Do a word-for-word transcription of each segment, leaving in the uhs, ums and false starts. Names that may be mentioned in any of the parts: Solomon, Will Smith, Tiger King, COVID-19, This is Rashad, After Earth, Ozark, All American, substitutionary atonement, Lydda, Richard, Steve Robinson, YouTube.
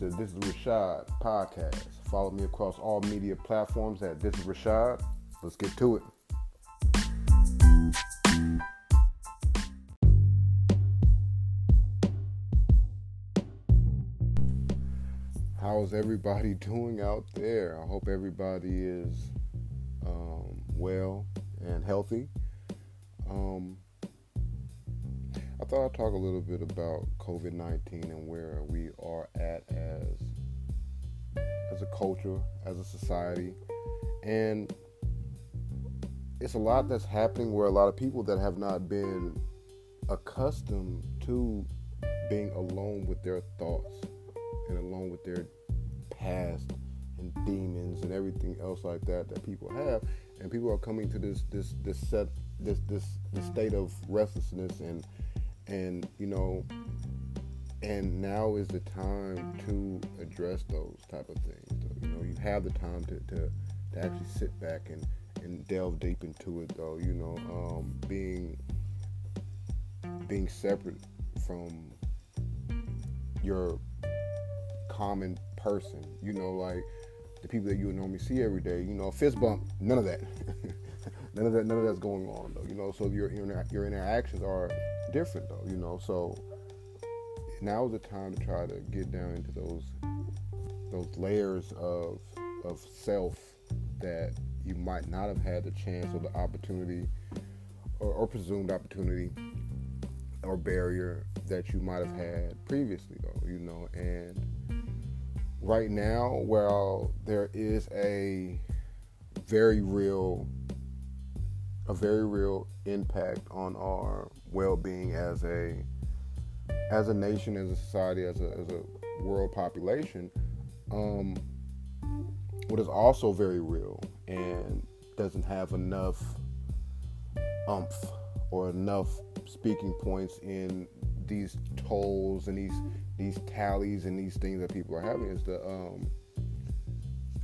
to the This is Rashad podcast. Follow me across all media platforms at This is Rashad. Let's get to it. How's everybody doing out there? I hope everybody is um, well and healthy. Um, I thought I'd talk a little bit about covid nineteen and where we are at as, as a culture, as a society. And it's a lot that's happening where a lot of people that have not been accustomed to being alone with their thoughts and alone with their past and demons and everything else like that that people have, and people are coming to this this this set this this, this state of restlessness and and you know and now is the time to address those type of things. So, you know, you have the time to, to, to actually sit back and, and delve deep into it though, you know, um, being being separate from your common person, you know, like the people that you would normally see every day, you know, fist bump, none of that. None of that, none of that's going on though, you know, so your your interactions are different though, you know, so now is the time to try to get down into those those layers of of self that you might not have had the chance or the opportunity or, or presumed opportunity or barrier that you might have had previously though, you know. And right now, well, there is a very real, a very real impact on our well-being as a, as a nation, as a society, as a, as a world population. Um, what is also very real and doesn't have enough umph or enough speaking points in these tolls and these these tallies and these things that people are having is the um,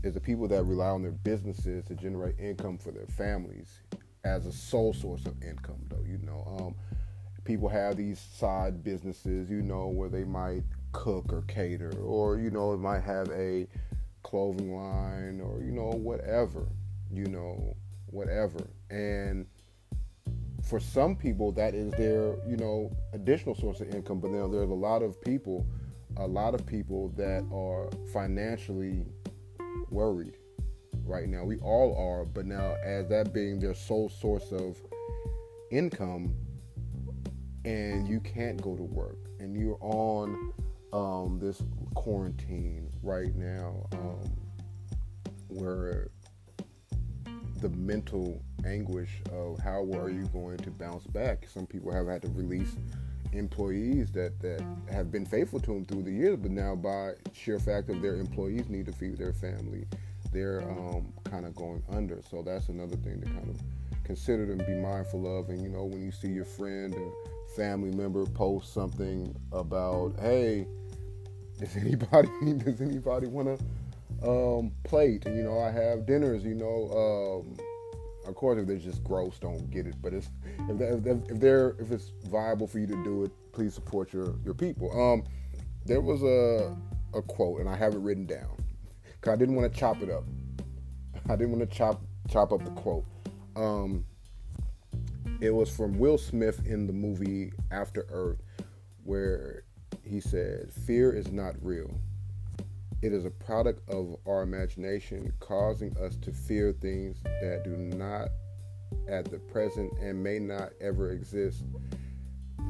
is the people that rely on their businesses to generate income for their families as a sole source of income though, you know. Um, people have these side businesses, you know, where they might cook or cater, or, you know, it might have a clothing line or, you know, whatever, you know, whatever. And for some people, that is their, you know, additional source of income. But then there's a lot of people, a lot of people that are financially worried right now. We all are, but now as that being their sole source of income, and you can't go to work, and you're on um, this quarantine right now, um, where the mental anguish of how are you going to bounce back. Some people have had to release employees that, that have been faithful to them through the years, but now by sheer fact of their employees need to feed their family, they're um, kind of going under. So that's another thing to kind of consider and be mindful of. And, you know, when you see your friend or family member post something about, hey, does anybody does anybody want to um, plate? And, you know, I have dinners, you know, um, of course, if they're just gross, don't get it. But it's, if they're, if they're if it's viable for you to do it, please support your your people. Um, there was a a quote, and I have it written down because I didn't want to chop it up. I didn't want to chop chop up the quote. Um, it was from Will Smith in the movie After Earth, where he said, "Fear is not real. It is a product of our imagination, causing us to fear things that do not at the present and may not ever exist.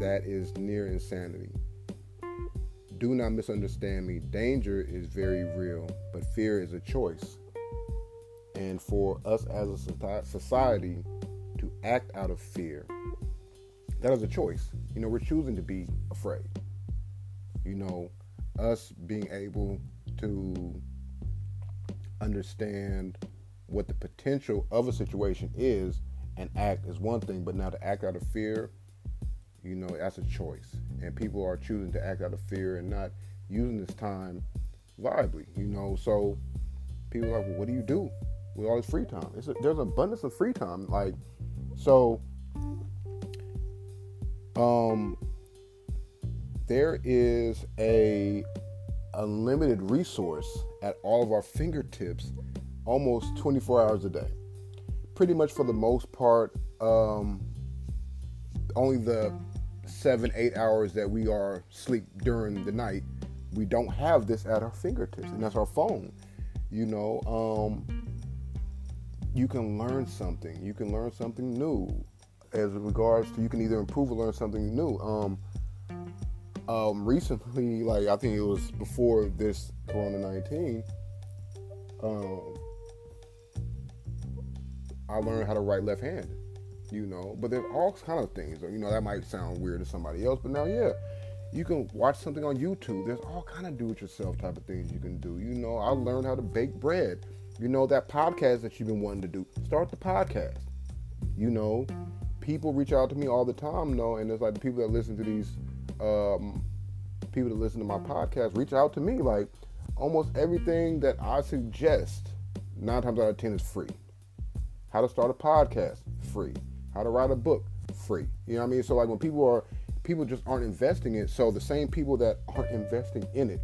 That is near insanity. Do not misunderstand me. Danger is very real, but fear is a choice. And for us as a society to act out of fear, that is a choice. You know, we're choosing to be afraid. You know, us being able to understand what the potential of a situation is and act is one thing, but now to act out of fear, you know, that's a choice. And people are choosing to act out of fear and not using this time viably, you know. So people are like, well, what do you do with all this free time? It's a, there's an abundance of free time. Like, so, um, there is a unlimited resource at all of our fingertips almost twenty-four hours a day. Pretty much for the most part, um, only the seven, eight hours that we are asleep during the night, we don't have this at our fingertips, and that's our phone. You know, um, you can learn something. You can learn something new as regards to, you can either improve or learn something new. Um, um, recently, like I think it was before this corona nineteen, um, I learned how to write left-handed, you know, but there's all kind of things, you know, that might sound weird to somebody else, but now, yeah, you can watch something on YouTube. There's all kind of do-it-yourself type of things you can do. You know, I learned how to bake bread. You know, that podcast that you've been wanting to do, start the podcast. You know, people reach out to me all the time, you know, and it's like the people that listen to these, um, people that listen to my podcast reach out to me. Like, almost everything that I suggest, nine times out of ten, is free. How to start a podcast, free. How to write a book, free. You know what I mean? So, like, when people are, people just aren't investing in it. So the same people that aren't investing in it,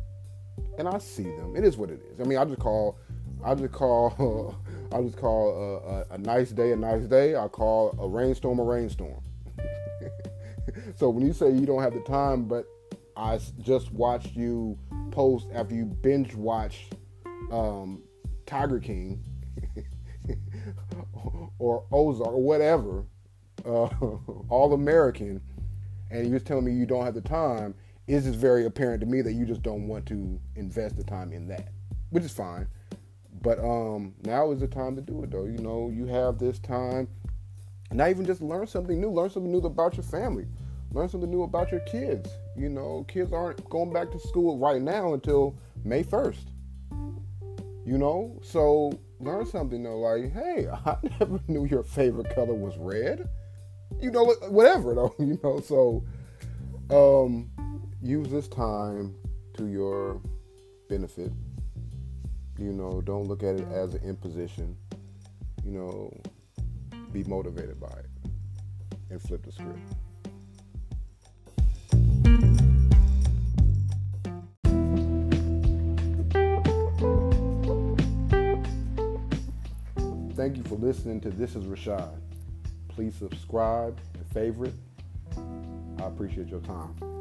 and I see them. It is what it is. I mean, I just call, I just call, uh, I just call a, a, a nice day a nice day. I call a rainstorm a rainstorm. So when you say you don't have the time, but I just watched you post after you binge watched um, Tiger King. Or Ozark, or whatever, uh, All American, and you're telling me you don't have the time, it's just very apparent to me that you just don't want to invest the time in that, which is fine. But um, now is the time to do it, though. You know, you have this time. Not even just learn something new. Learn something new about your family. Learn something new about your kids. You know, kids aren't going back to school right now until May first. You know, so learn something, though, like, hey, I never knew your favorite color was red. You know, whatever, though, you know, so um, use this time to your benefit. You know, don't look at it as an imposition. You know, be motivated by it and flip the script. Thank you for listening to This is Rashad. Please subscribe and favorite. I appreciate your time.